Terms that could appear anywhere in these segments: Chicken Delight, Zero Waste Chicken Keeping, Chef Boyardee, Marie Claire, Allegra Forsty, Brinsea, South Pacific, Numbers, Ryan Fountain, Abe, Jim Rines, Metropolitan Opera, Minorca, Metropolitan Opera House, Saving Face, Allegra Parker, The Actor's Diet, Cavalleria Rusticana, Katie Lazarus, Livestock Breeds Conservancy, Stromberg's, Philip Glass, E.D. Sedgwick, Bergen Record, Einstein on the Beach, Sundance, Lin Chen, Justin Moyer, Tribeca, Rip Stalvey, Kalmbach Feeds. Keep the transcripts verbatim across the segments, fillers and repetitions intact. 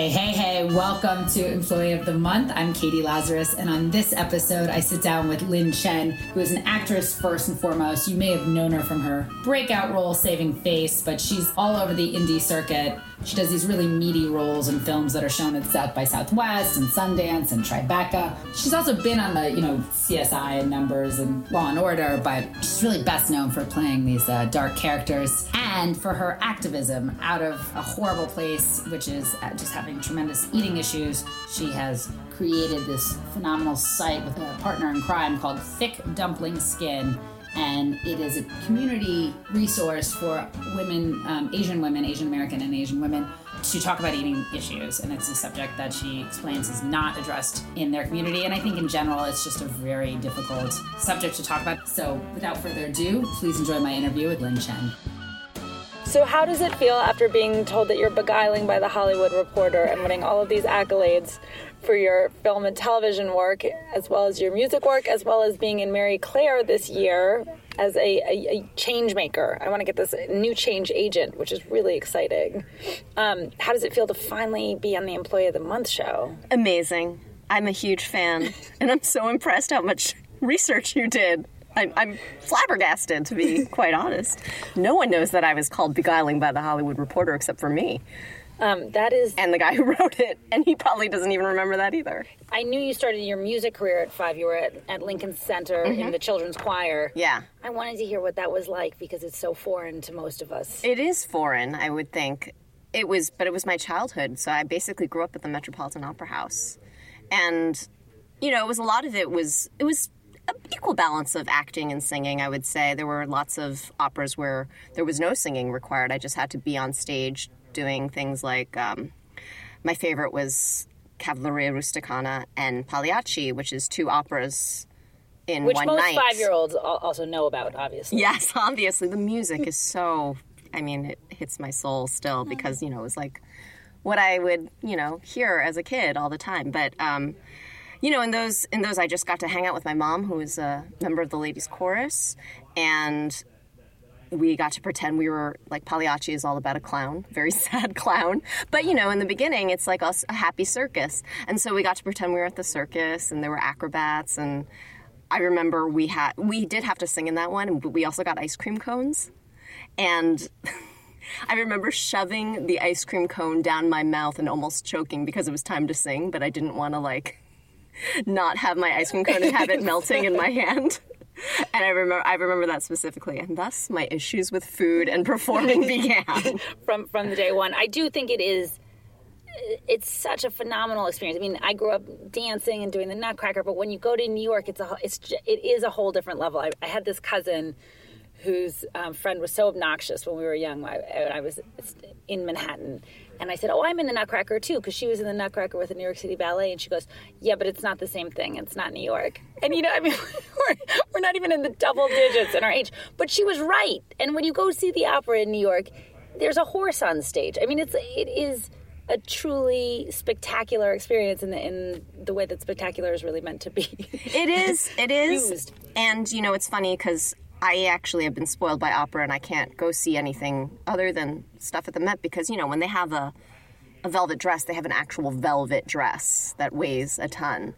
Hey, hey, hey, welcome to Employee of the Month. I'm Katie Lazarus, and on this episode, I sit down with Lin Chen, who is an actress first and foremost. You may have known her from her breakout role, Saving Face, but she's all over the indie circuit. She does these really meaty roles in films that are shown at South by Southwest and Sundance and Tribeca. She's also been on the, you know, C S I and Numbers and Law and Order, but she's really best known for playing these uh, dark characters and for her activism out of a horrible place, which is just having tremendous eating issues. She has created this phenomenal site with a partner in crime called Thick Dumpling Skin. And it is a community resource for women, um, Asian women, Asian American and Asian women, to talk about eating issues. And it's a subject that she explains is not addressed in their community. And I think in general, it's just a very difficult subject to talk about. So without further ado, please enjoy my interview with Lin Chen. So how does it feel after being told that you're beguiling by The Hollywood Reporter and winning all of these accolades for your film and television work, as well as your music work, as well as being in Marie Claire this year as a, a, a change maker? I want to get this new change agent, which is really exciting. Um, how does it feel to finally be on the Employee of the Month show? Amazing. I'm a huge fan, and I'm so impressed how much research you did. I'm, I'm flabbergasted, to be quite honest. No one knows that I was called beguiling by The Hollywood Reporter except for me. Um, that is... And the guy who wrote it. And he probably doesn't even remember that either. I knew you started your music career at five. You were at, at Lincoln Center mm-hmm. in the children's choir. Yeah. I wanted to hear what that was like because it's so foreign to most of us. It is foreign, I would think. It was, but it was my childhood. So I basically grew up at the Metropolitan Opera House. And, you know, it was a lot of it was... It was... equal balance of acting and singing, I would say. There were lots of operas where there was no singing required. I just had to be on stage doing things like, um, my favorite was Cavalleria Rusticana and Pagliacci, which is two operas in which one night. Which most five-year-olds also know about, obviously. Yes, obviously. The music is so, I mean, it hits my soul still because, you know, it was like what I would, you know, hear as a kid all the time. But, um... You know, in those in those, I just got to hang out with my mom, who was a member of the ladies' chorus, and we got to pretend we were, like, Pagliacci is all about a clown, very sad clown. But, you know, in the beginning, it's like us, a happy circus. And so we got to pretend we were at the circus, and there were acrobats, and I remember we had we did have to sing in that one, but we also got ice cream cones. And... I remember shoving the ice cream cone down my mouth and almost choking because it was time to sing, but I didn't want to, like... not have my ice cream cone and have it melting in my hand. And I remember I remember that specifically. And thus, my issues with food and performing began. from from the day one. I do think it is, it's such a phenomenal experience. I mean, I grew up dancing and doing the Nutcracker, but when you go to New York, it's a, it's it is a whole different level. I, I had this cousin whose um, friend was so obnoxious when we were young. I, I was in Manhattan. And I said, oh, I'm in the Nutcracker, too, because she was in the Nutcracker with the New York City Ballet. And she goes, yeah, but it's not the same thing. It's not New York. And, you know, I mean, we're, we're not even in the double digits in our age. But she was right. And when you go see the opera in New York, there's a horse on stage. I mean, it's it is a truly spectacular experience in the, in the way that spectacular is really meant to be. It is. It is. Used. And, you know, it's funny because... I actually have been spoiled by opera, and I can't go see anything other than stuff at the Met because, you know, when they have a, a velvet dress, they have an actual velvet dress that weighs a ton.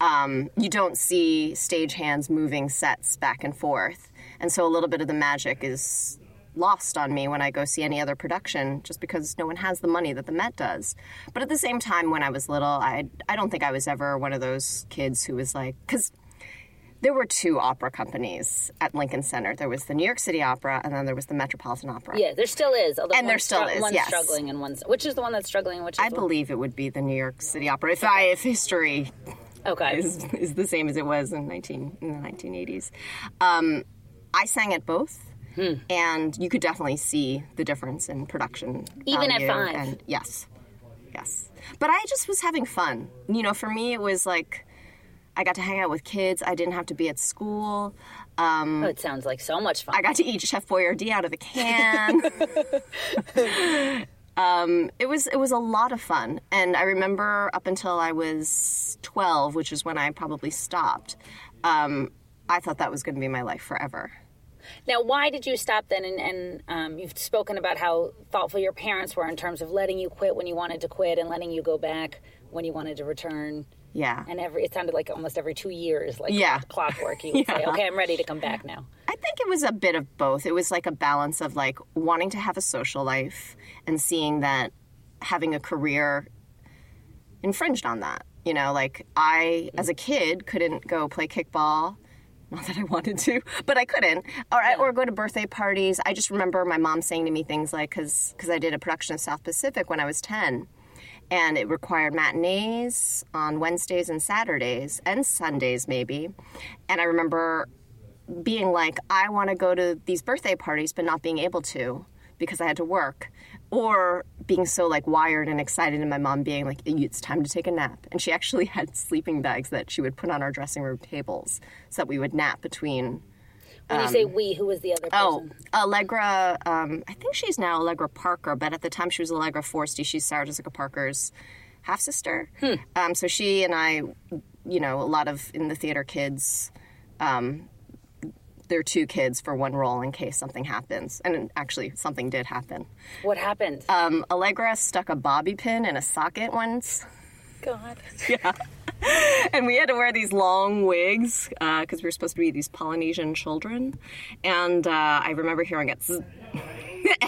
Um, you don't see stagehands moving sets back and forth. And so a little bit of the magic is lost on me when I go see any other production just because no one has the money that the Met does. But at the same time, when I was little, I, I don't think I was ever one of those kids who was like... 'cause there were two opera companies at Lincoln Center. There was the New York City Opera, and then there was the Metropolitan Opera. Yeah, there still is. And there still stru- is, one's yes. One's struggling, and one's... Which is the one that's struggling, and which is... I believe it would be the New York City Opera, if, okay. I, if history okay. is, is the same as it was in, nineteen, in the nineteen eighties. Um, I sang at both, hmm. and you could definitely see the difference in production. Even at five? And, yes, yes. But I just was having fun. You know, for me, it was like... I got to hang out with kids. I didn't have to be at school. Um, oh, it sounds like so much fun. I got to eat Chef Boyardee out of a can. um, it was it was a lot of fun. And I remember up until I was twelve, which is when I probably stopped, um, I thought that was going to be my life forever. Now, why did you stop then? And, and um, you've spoken about how thoughtful your parents were in terms of letting you quit when you wanted to quit and letting you go back when you wanted to return. Yeah. And every it sounded like almost every two years, like yeah. clockwork, you would yeah. say, okay, I'm ready to come back now. I think it was a bit of both. It was like a balance of like wanting to have a social life and seeing that having a career infringed on that. You know, like I, as a kid, couldn't go play kickball. Not that I wanted to, but I couldn't. Or, yeah. or go to birthday parties. I just remember my mom saying to me things like, because I did a production of South Pacific when I was ten. And it required matinees on Wednesdays and Saturdays and Sundays maybe. And I remember being like, I want to go to these birthday parties but not being able to because I had to work. Or being so like wired and excited and my mom being like, it's time to take a nap. And she actually had sleeping bags that she would put on our dressing room tables so that we would nap between. When um, you say we, who was the other person? Oh, Allegra, um, I think she's now Allegra Parker, but at the time she was Allegra Forsty. She's Sarah Jessica Parker's half-sister. Hmm. Um, so she and I, you know, a lot of in the theater kids, um, they're two kids for one role in case something happens. And actually, something did happen. What happened? Um, Allegra stuck a bobby pin in a socket once. God. Yeah. And we had to wear these long wigs because uh, we were supposed to be these Polynesian children. And uh, I remember hearing it zzz,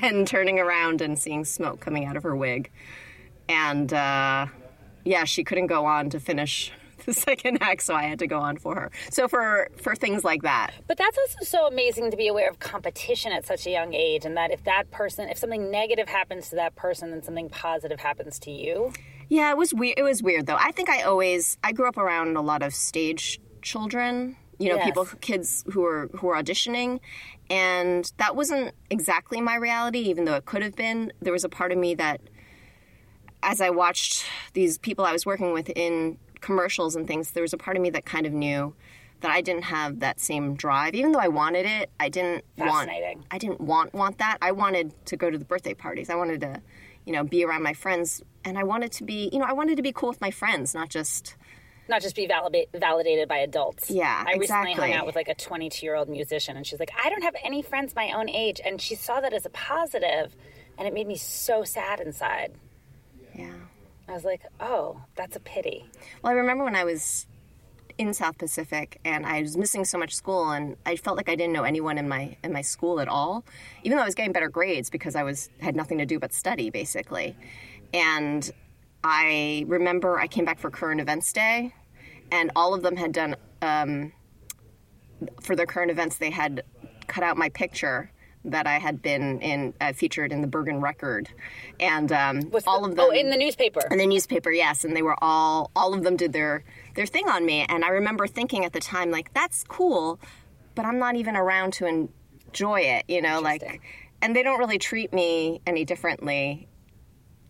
and turning around and seeing smoke coming out of her wig. And, uh, yeah, she couldn't go on to finish the second act, so I had to go on for her. So for, for things like that. But that's also so amazing to be aware of competition at such a young age, and that if that person, if something negative happens to that person, then something positive happens to you. Yeah, it was weird. It was weird, though. I think I always I grew up around a lot of stage children, you know, yes. people, kids who were who were auditioning, and that wasn't exactly my reality, even though it could have been. There was a part of me that, as I watched these people I was working with in commercials and things, there was a part of me that kind of knew that I didn't have that same drive, even though I wanted it. I didn't want. I didn't want want that. I wanted to go to the birthday parties. I wanted to. You know, be around my friends, and I wanted to be, you know, I wanted to be cool with my friends, not just... Not just be validate, validated by adults. Yeah, I exactly. recently hung out with, like, a twenty-two-year-old musician, and she's like, I don't have any friends my own age, and she saw that as a positive, and it made me so sad inside. Yeah. I was like, oh, that's a pity. Well, I remember when I was in South Pacific, and I was missing so much school, and I felt like I didn't know anyone in my in my school at all, even though I was getting better grades because I was had nothing to do but study, basically. And I remember I came back for Current Events Day, and all of them had done, um, for their current events, they had cut out my picture that I had been in uh, featured in the Bergen Record, and um, all the, of them. Oh, in the newspaper. In the newspaper, yes, and they were all all of them did their their thing on me, and I remember thinking at the time, like, that's cool, but I'm not even around to enjoy it, you know, like, and they don't really treat me any differently.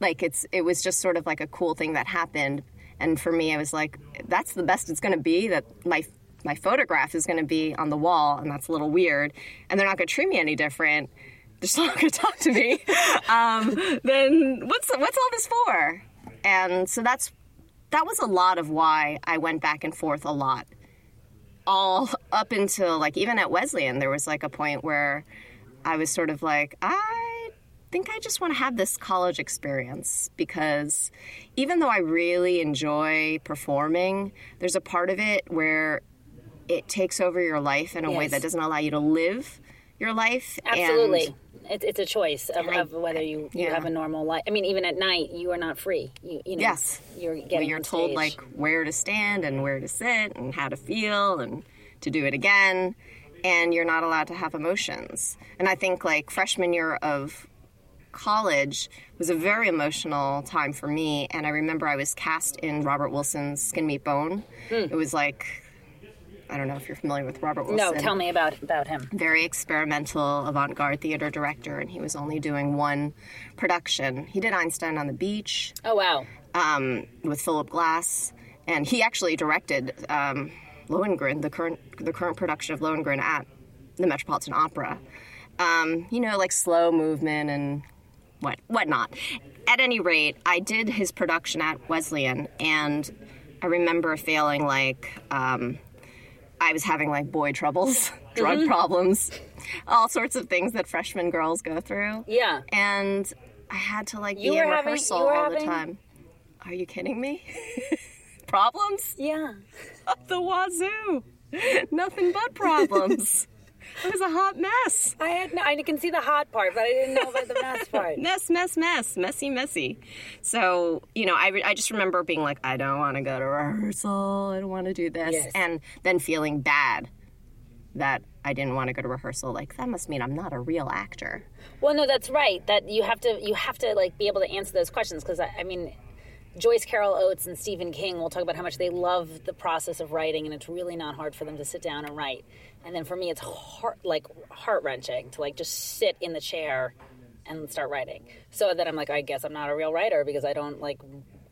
Like it's it was just sort of like a cool thing that happened, and for me, I was like, that's the best it's going to be. That my. My photograph is going to be on the wall, and that's a little weird, and they're not going to treat me any different. They're still not going to talk to me. Um, then what's what's all this for? And so that's that was a lot of why I went back and forth a lot, all up until like even at Wesleyan, there was like a point where I was sort of like, I think I just want to have this college experience, because even though I really enjoy performing, there's a part of it where it takes over your life in a yes. way that doesn't allow you to live your life. Absolutely. And it's a choice of, I, of whether you, yeah. you have a normal life. I mean, even at night, you are not free. You, you know, yes. You're getting well, you're told, stage. Like, where to stand and where to sit and how to feel and to do it again. And you're not allowed to have emotions. And I think, like, freshman year of college was a very emotional time for me. And I remember I was cast in Robert Wilson's Skin Meat Bone. Mm. It was, like... I don't know if you're familiar with Robert Wilson. No, tell me about, about him. Very experimental, avant-garde theater director, and he was only doing one production. He did Einstein on the Beach. Oh, wow. Um, with Philip Glass. And he actually directed um, Lohengrin, the current the current production of Lohengrin at the Metropolitan Opera. Um, you know, like slow movement and what whatnot. At any rate, I did his production at Wesleyan, and I remember feeling like... Um, I was having, like, boy troubles. drug mm-hmm. problems, all sorts of things that freshman girls go through. Yeah. And I had to, like, you be in having, rehearsal all having... the time. Are you kidding me? Problems? Yeah. Up the wazoo. Nothing but problems. It was a hot mess. I had no, I can see the hot part, but I didn't know about the mess part. Mess, mess, mess. Messy, messy. So, you know, I, re- I just remember being like, I don't want to go to rehearsal. I don't want to do this. Yes. And then feeling bad that I didn't want to go to rehearsal. Like, that must mean I'm not a real actor. Well, no, that's right. That you have to, you have to, like, be able to answer those questions. Because, I, I mean... Joyce Carol Oates and Stephen King will talk about how much they love the process of writing, and it's really not hard for them to sit down and write. And then for me, it's heart, like heart-wrenching to like just sit in the chair and start writing. So then I'm like, I guess I'm not a real writer because I don't like,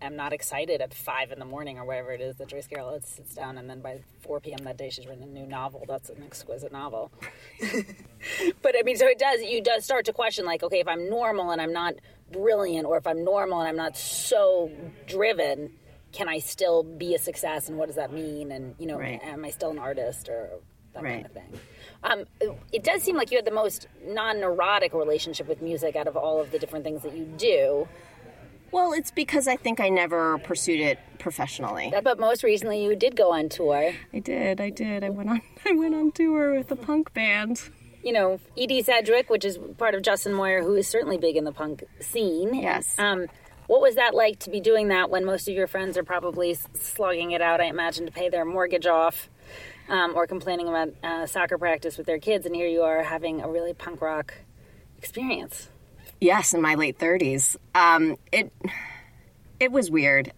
I'm not excited at five in the morning or whatever it is that Joyce Carol Oates sits down, and then by four p.m. that day she's written a new novel. That's an exquisite novel. But I mean, so it does, you does start to question like, okay, if I'm normal and I'm not brilliant, or if I'm normal and I'm not so driven, can I still be a success, and what does that mean, and you know, right. am I still an artist, or that right. kind of thing. Um, it does seem like you had the most non-neurotic relationship with music out of all of the different things that you do. Well, it's because I think I never pursued it professionally. But most recently you did go on tour. I did, I did. I went on I went on tour with a punk band. You know, E D. Sedgwick, which is part of Justin Moyer, who is certainly big in the punk scene. Yes. Um, what was that like to be doing that when most of your friends are probably slugging it out, I imagine, to pay their mortgage off, um, or complaining about uh, soccer practice with their kids, and here you are having a really punk rock experience? Yes, in my late thirties. Um, it it was weird.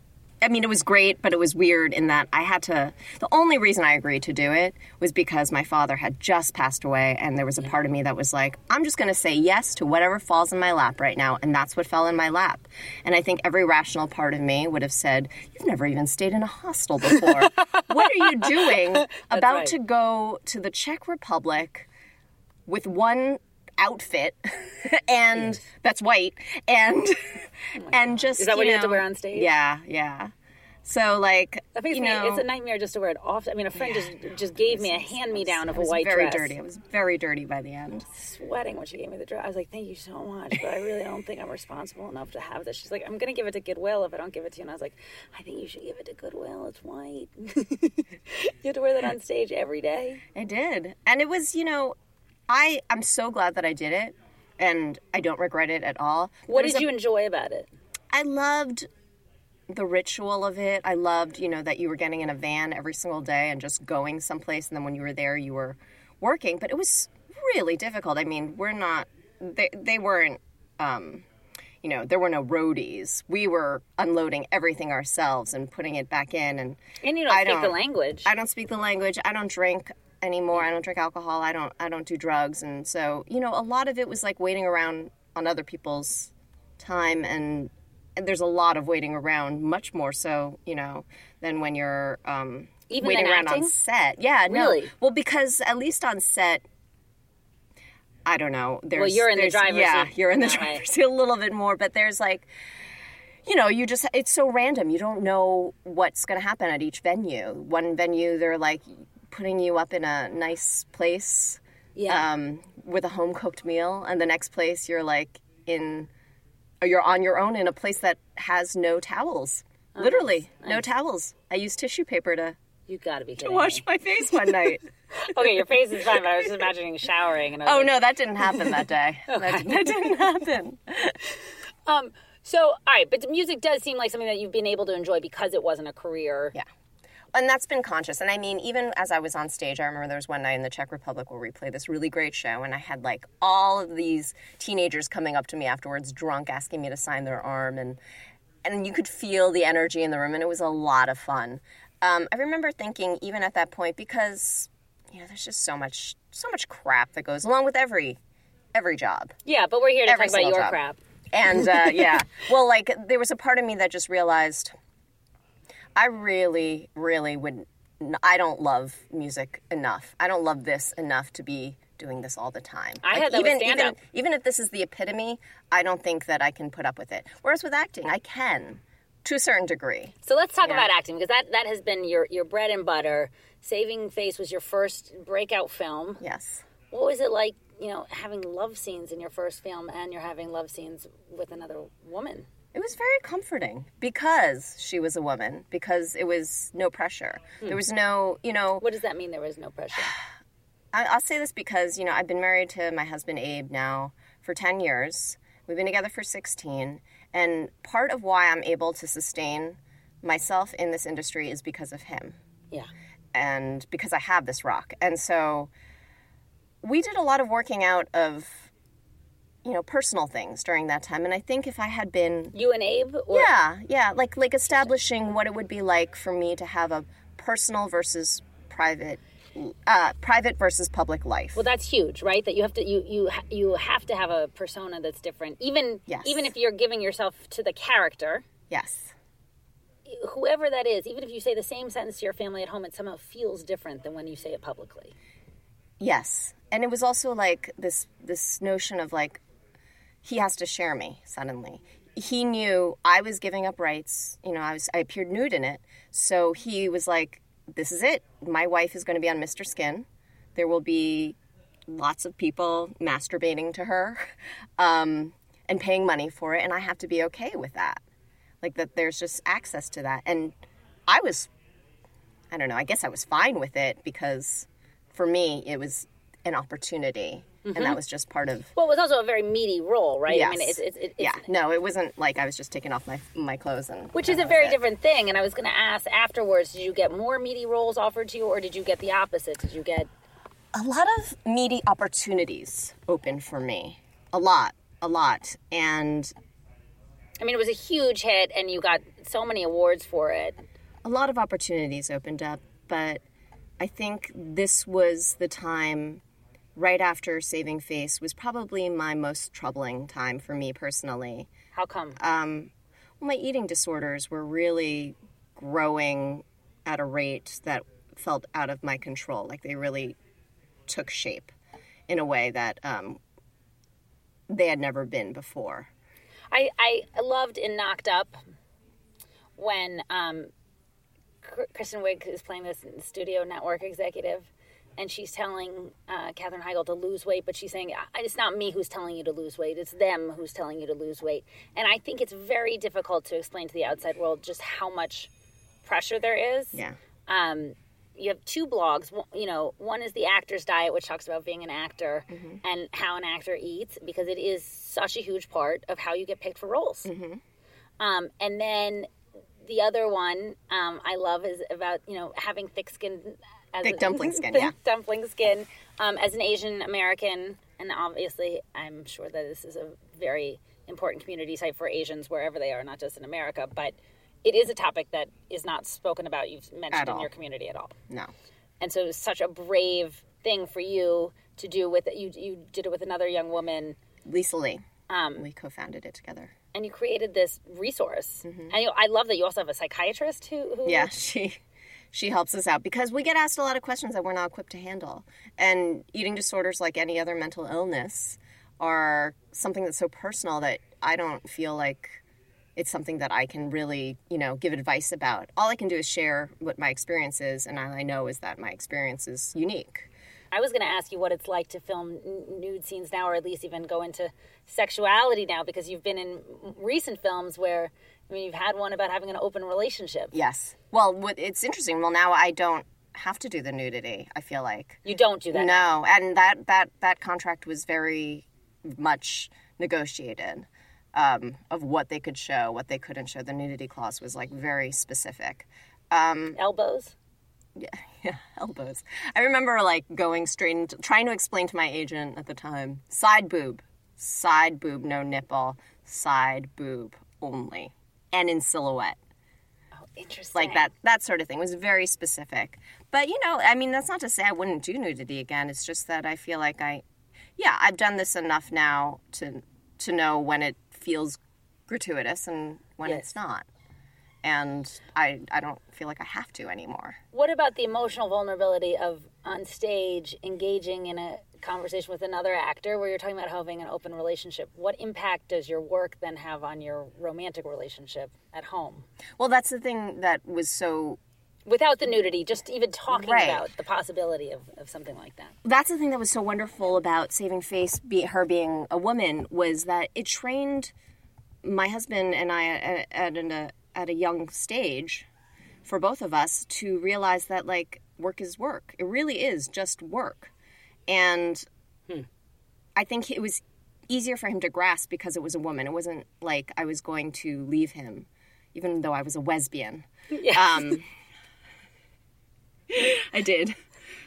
I mean, it was great, but it was weird in that I had to... The only reason I agreed to do it was because my father had just passed away, and there was a part of me that was like, I'm just going to say yes to whatever falls in my lap right now, and that's what fell in my lap. And I think every rational part of me would have said, you've never even stayed in a hostel before. What are you doing about right. to go to the Czech Republic with one... outfit and yes. that's white and oh and just is that what you, you know, have to wear on stage? Yeah, yeah. So like that makes you me, know, it's a nightmare just to wear it off. I mean, a friend yeah, just just gave was, me a hand me down of a white very dress. Very dirty. It was very dirty by the end. Sweating when she gave me the dress. I was like, thank you so much, but I really don't think I'm responsible enough to have this. She's like, I'm gonna give it to Goodwill if I don't give it to you. And I was like, I think you should give it to Goodwill. It's white. You have to wear that on stage every day. I did, and it was you know. I am so glad that I did it, and I don't regret it at all. What did a, you enjoy about it? I loved the ritual of it. I loved, you know, that you were getting in a van every single day and just going someplace, and then when you were there, you were working. But it was really difficult. I mean, we're not... They, they weren't... Um, you know, there were no roadies. We were unloading everything ourselves and putting it back in. And, and you don't I speak don't, the language. I don't speak the language. I don't drink... anymore. I don't drink alcohol. I don't I don't do drugs. And so, you know, a lot of it was like waiting around on other people's time. And, and there's a lot of waiting around, much more so, you know, than when you're um, Even waiting around acting? On set. Yeah, really? No. Well, because at least on set, I don't know. There's, well, you're in the driver's yeah, seat. Yeah, you're in the All driver's right. seat a little bit more. But there's like... You know, you just, it's so random. You don't know what's going to happen at each venue. One venue, they're like putting you up in a nice place yeah. um, with a home-cooked meal. And the next place, you're like in, or you're on your own in a place that has no towels. Oh, Literally, nice. no towels. I used tissue paper to, you gotta be kidding to wash me. my face one night. Okay, your face is fine, but I was just imagining showering. And I was oh, like... no, that didn't happen that day. Okay. that, that didn't happen. Um. So, all right, but the music does seem like something that you've been able to enjoy because it wasn't a career. Yeah. And that's been conscious. And I mean, even as I was on stage, I remember there was one night in the Czech Republic where we played this really great show, and I had like all of these teenagers coming up to me afterwards, drunk, asking me to sign their arm. And, and you could feel the energy in the room, and it was a lot of fun. Um, I remember thinking, even at that point, because, you know, there's just so much, so much crap that goes along with every, every job. Yeah, but we're here to every talk about your job. crap. And, uh, yeah, well, like, there was a part of me that just realized I really, really would, I don't love music enough. I don't love this enough to be doing this all the time. I like, had that even, with stand-up. Even, even if this is the epitome, I don't think that I can put up with it. Whereas with acting, I can. to a certain degree. So let's talk yeah. about acting, because that, that has been your, your bread and butter. Saving Face was your first breakout film. Yes. What was it like, you know, having love scenes in your first film and you're having love scenes with another woman? It was very comforting because she was a woman, because it was no pressure. Mm. There was no, you know... What does that mean, there was no pressure? I, I'll say this because, you know, I've been married to my husband, Abe, now for ten years. We've been together for sixteen. And part of why I'm able to sustain myself in this industry is because of him. Yeah. And because I have this rock. And so we did a lot of working out of... you know, personal things during that time. And I think if I had been... You and Abe? Or... Yeah, yeah. Like, like establishing what it would be like for me to have a personal versus private, uh, private versus public life. Well, that's huge, right? That you have to, you, you, you have to have a persona that's different. Even, yes. even if you're giving yourself to the character. Yes. Whoever that is, even if you say the same sentence to your family at home, it somehow feels different than when you say it publicly. Yes. And it was also like this, this notion of like, he has to share me suddenly. He knew I was giving up rights. You know, I was I appeared nude in it. So he was like, this is it. My wife is going to be on Mister Skin. There will be lots of people masturbating to her um, and paying money for it. And I have to be okay with that. Like that there's just access to that. And I was, I don't know, I guess I was fine with it because for me it was an opportunity. Mm-hmm. And that was just part of... Well, it was also a very meaty role, right? Yes. I mean, it's, it's, it's, yeah. No, it wasn't like I was just taking off my my clothes and... Which is a very it. different thing. And I was going to ask afterwards, did you get more meaty roles offered to you or did you get the opposite? Did you get... A lot of meaty opportunities open for me. A lot. A lot. And... I mean, it was a huge hit and you got so many awards for it. A lot of opportunities opened up, but I think this was the time... Right after Saving Face was probably my most troubling time for me personally. How come? Um, well, my eating disorders were really growing at a rate that felt out of my control. Like they really took shape in a way that um, they had never been before. I, I loved in Knocked Up when um, Kristen Wiig is playing this studio network executive. And she's telling uh, Katherine Heigl to lose weight, but she's saying, it's not me who's telling you to lose weight. It's them who's telling you to lose weight. And I think it's very difficult to explain to the outside world just how much pressure there is. Yeah. Um, you have two blogs. You know, one is The Actor's Diet, which talks about being an actor mm-hmm. and how an actor eats, because it is such a huge part of how you get picked for roles. Mm-hmm. Um, and then the other one um, I love is about, you know, having thick skin... Thick Dumpling Skin, yeah. Thick Dumpling Skin. Um, as an Asian American, and obviously I'm sure that this is a very important community site for Asians wherever they are, not just in America, but it is a topic that is not spoken about, you've mentioned in your community at all. No. And so it was such a brave thing for you to do with it. You, you did it with another young woman. Lisa Lee. Um, we co-founded it together. And you created this resource. Mm-hmm. And you, I love that you also have a psychiatrist who... who yeah, she... She helps us out because we get asked a lot of questions that we're not equipped to handle. And eating disorders, like any other mental illness, are something that's so personal that I don't feel like it's something that I can really, you know, give advice about. All I can do is share what my experience is, and all I know is that my experience is unique. I was going to ask you what it's like to film nude scenes now, or at least even go into sexuality now, because you've been in recent films where... I mean, you've had one about having an open relationship. Yes. Well, it's interesting. Well, now I don't have to do the nudity, I feel like. You don't do that. No. And that, that, that contract was very much negotiated um, of what they could show, what they couldn't show. The nudity clause was, like, very specific. Um, elbows? Yeah, yeah, elbows. I remember, like, going straight into, trying to explain to my agent at the time, side boob, side boob, no nipple, side boob only. And in silhouette. Oh, interesting. Like that that sort of thing. It was very specific. But, you know, I mean, that's not to say I wouldn't do nudity again. It's just that I feel like I, yeah, I've done this enough now to to know when it feels gratuitous and when yes. it's not. And I, I don't feel like I have to anymore. What about the emotional vulnerability of on stage engaging in a conversation with another actor where you're talking about having an open relationship. What impact does your work then have on your romantic relationship at home? Well, that's the thing that was so... Without the nudity, just even talking right. about the possibility of, of something like that. That's the thing that was so wonderful about Saving Face, be, her being a woman, was that it trained my husband and I at, at, an, uh, at a young stage, for both of us, to realize that, like, work is work. It really is just work. And hmm. I think it was easier for him to grasp because it was a woman. It wasn't like I was going to leave him, even though I was a lesbian. Yeah. Um, I did.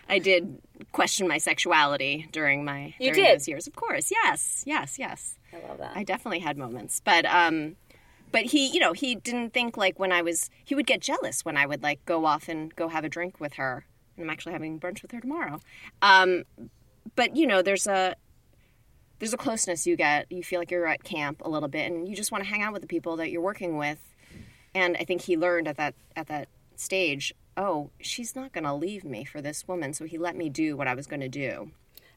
I did question my sexuality during my you during did. those years. Of course. Yes. Yes. Yes. I love that. I definitely had moments. But um but he, you know, he didn't think like when I was he would get jealous when I would like go off and go have a drink with her. And I'm actually having brunch with her tomorrow. Um but you know, there's a there's a closeness you get. You feel like you're at camp a little bit and you just want to hang out with the people that you're working with. And I think he learned at that at that stage, oh, she's not going to leave me for this woman. So he let me do what I was going to do.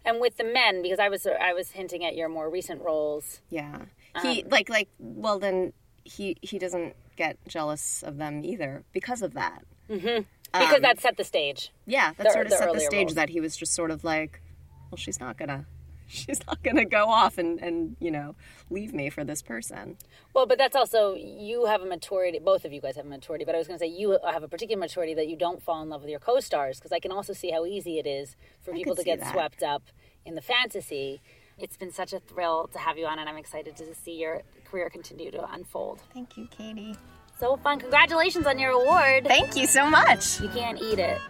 And with the men, because I was I was hinting at your more recent roles. Yeah. He um, like like well then he he doesn't get jealous of them either because of that. Mm-hmm. Because um, that set the stage. Yeah, that the, sort of the set the stage roles. That he was just sort of like, well, she's not gonna she's not gonna go off and, and you know leave me for this person. Well, but that's also, you have a maturity, both of you guys have a maturity, but I was gonna say you have a particular maturity that you don't fall in love with your co-stars, because I can also see how easy it is for I people to get that. swept up in the fantasy. It's been such a thrill to have you on, and I'm excited to see your career continue to unfold. Thank you, Katie. So fun. Congratulations on your award. Thank you so much. You can't eat it.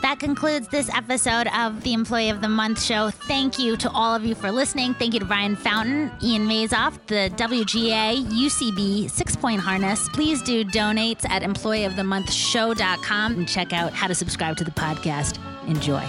That concludes this episode of the Employee of the Month show. Thank you to all of you for listening. Thank you to Ryan Fountain, Ian Mazoff, the W G A, U C B, Six Point Harness. Please do donate at employee of the month show dot com and check out how to subscribe to the podcast. Enjoy.